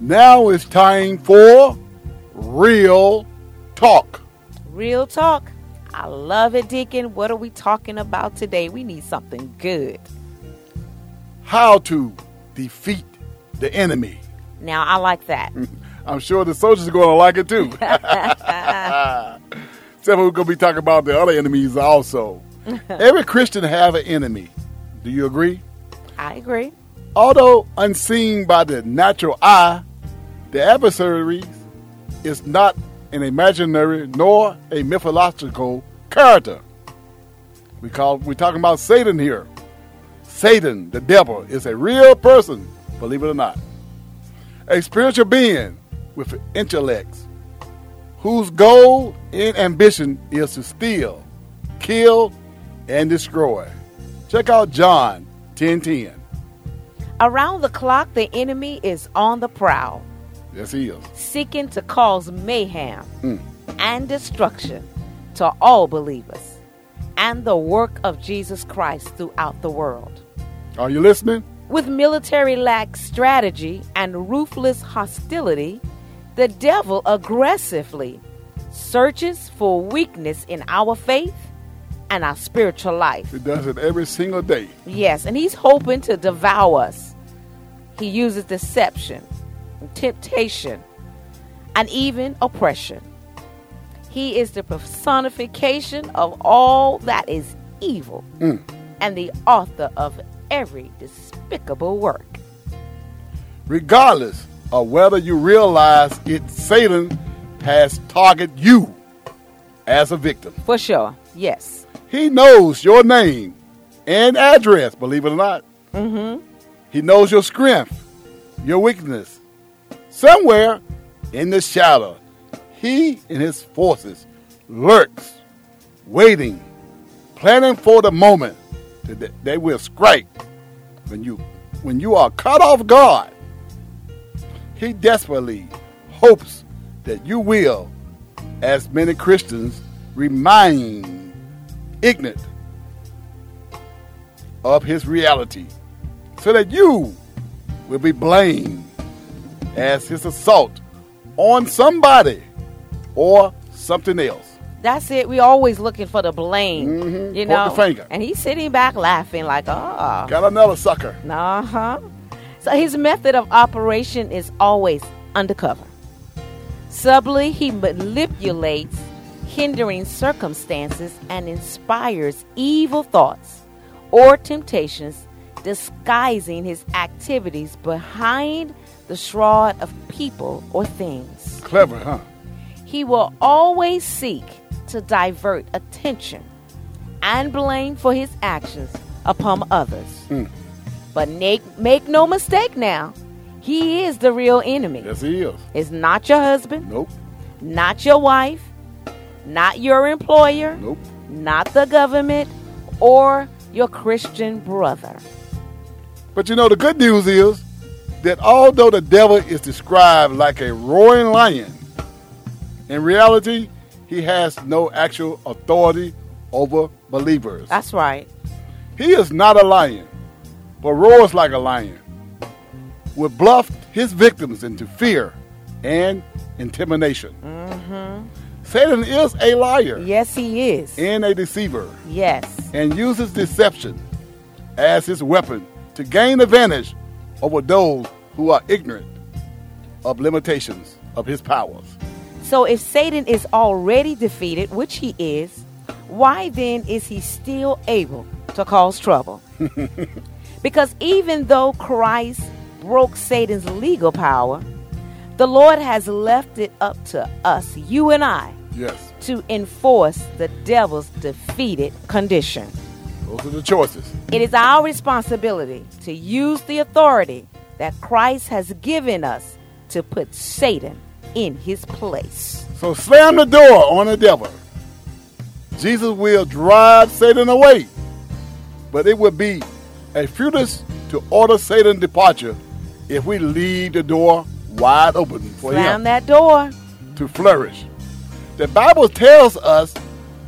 Now it's time for Real Talk. Real Talk. I love it, Deacon. What are we talking about today? We need something good. How to defeat the enemy. Now, I like that. I'm sure the soldiers are going to like it, too. Except we're going to be talking about the other enemies also. Every Christian has an enemy. Do you agree? I agree. Although unseen by the natural eye, the adversary is not an imaginary nor a mythological character. We're talking about Satan here. Satan, the devil, is a real person, believe it or not. A spiritual being with intellects whose goal and ambition is to steal, kill, and destroy. Check out John 10:10. Around the clock, the enemy is on the prowl. Yes, he is. Seeking to cause mayhem and destruction to all believers and the work of Jesus Christ throughout the world. Are you listening? With military-like strategy and ruthless hostility, the devil aggressively searches for weakness in our faith and our spiritual life. He does it every single day. Yes, and he's hoping to devour us. He uses deception, temptation, and even oppression. He is the personification of all that is evil and the author of every despicable work. Regardless of whether you realize it, Satan has targeted you as a victim. For sure, yes. He knows your name and address, believe it or not. Mm-hmm. He knows your strength, your weakness. Somewhere in the shadow, he and his forces lurks, waiting, planning for the moment that they will strike when you are cut off guard. He desperately hopes that you will, as many Christians, remain ignorant of his reality so that you will be blamed as his assault on somebody or something else. That's it. We always looking for the blame, you know. The finger. And he's sitting back laughing like, oh. Got another sucker. Uh-huh. So his method of operation is always undercover. Subtly, he manipulates hindering circumstances and inspires evil thoughts or temptations, disguising his activities behind the shroud of people or things. Clever, huh? He will always seek to divert attention and blame for his actions upon others. But make no mistake now, he is the real enemy. Yes, he is. It's not your husband. Nope. Not your wife. Not your employer. Nope. Not the government or your Christian brother. But you know, the good news is that although the devil is described like a roaring lion, in reality, he has no actual authority over believers. That's right. He is not a lion, but roars like a lion, will bluff his victims into fear and intimidation. Mm-hmm. Satan is a liar. Yes, he is. And a deceiver. Yes. And uses deception as his weapon to gain advantage over those who are ignorant of limitations of his powers. So if Satan is already defeated, which he is, why then is he still able to cause trouble? Because even though Christ broke Satan's legal power, the Lord has left it up to us, you and I, yes, to enforce the devil's defeated condition. Those are the choices. It is our responsibility to use the authority that Christ has given us to put Satan in his place. So slam the door on the devil. Jesus will drive Satan away, but it would be a futile to order Satan's departure if we leave the door wide open for him. Slam that door. To flourish. The Bible tells us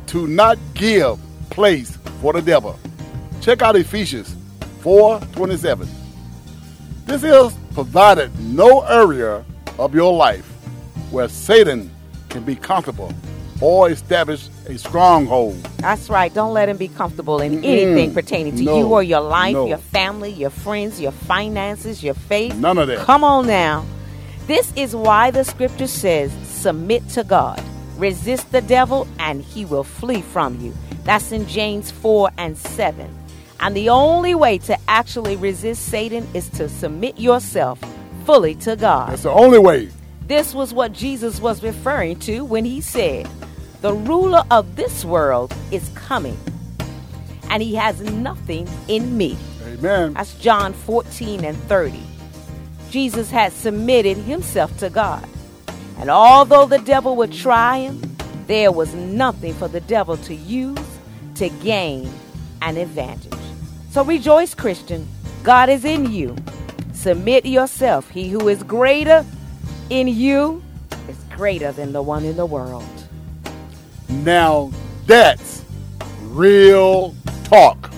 to not give place for the devil. Check out Ephesians 4:27. This is provided no area of your life where Satan can be comfortable or establish a stronghold. That's right. Don't let him be comfortable in anything pertaining to you or your life, your family, your friends, your finances, your faith. None of that. Come on now. This is why the scripture says, submit to God, resist the devil, and he will flee from you. That's in James 4 and 7. And the only way to actually resist Satan is to submit yourself fully to God. That's the only way. This was what Jesus was referring to when he said, the ruler of this world is coming, and he has nothing in me. Amen. That's John 14 and 30. Jesus had submitted himself to God. And although the devil would try him, there was nothing for the devil to use to gain an advantage. So rejoice, Christian. God is in you. Submit yourself. He who is greater in you is greater than the one in the world. Now that's real talk.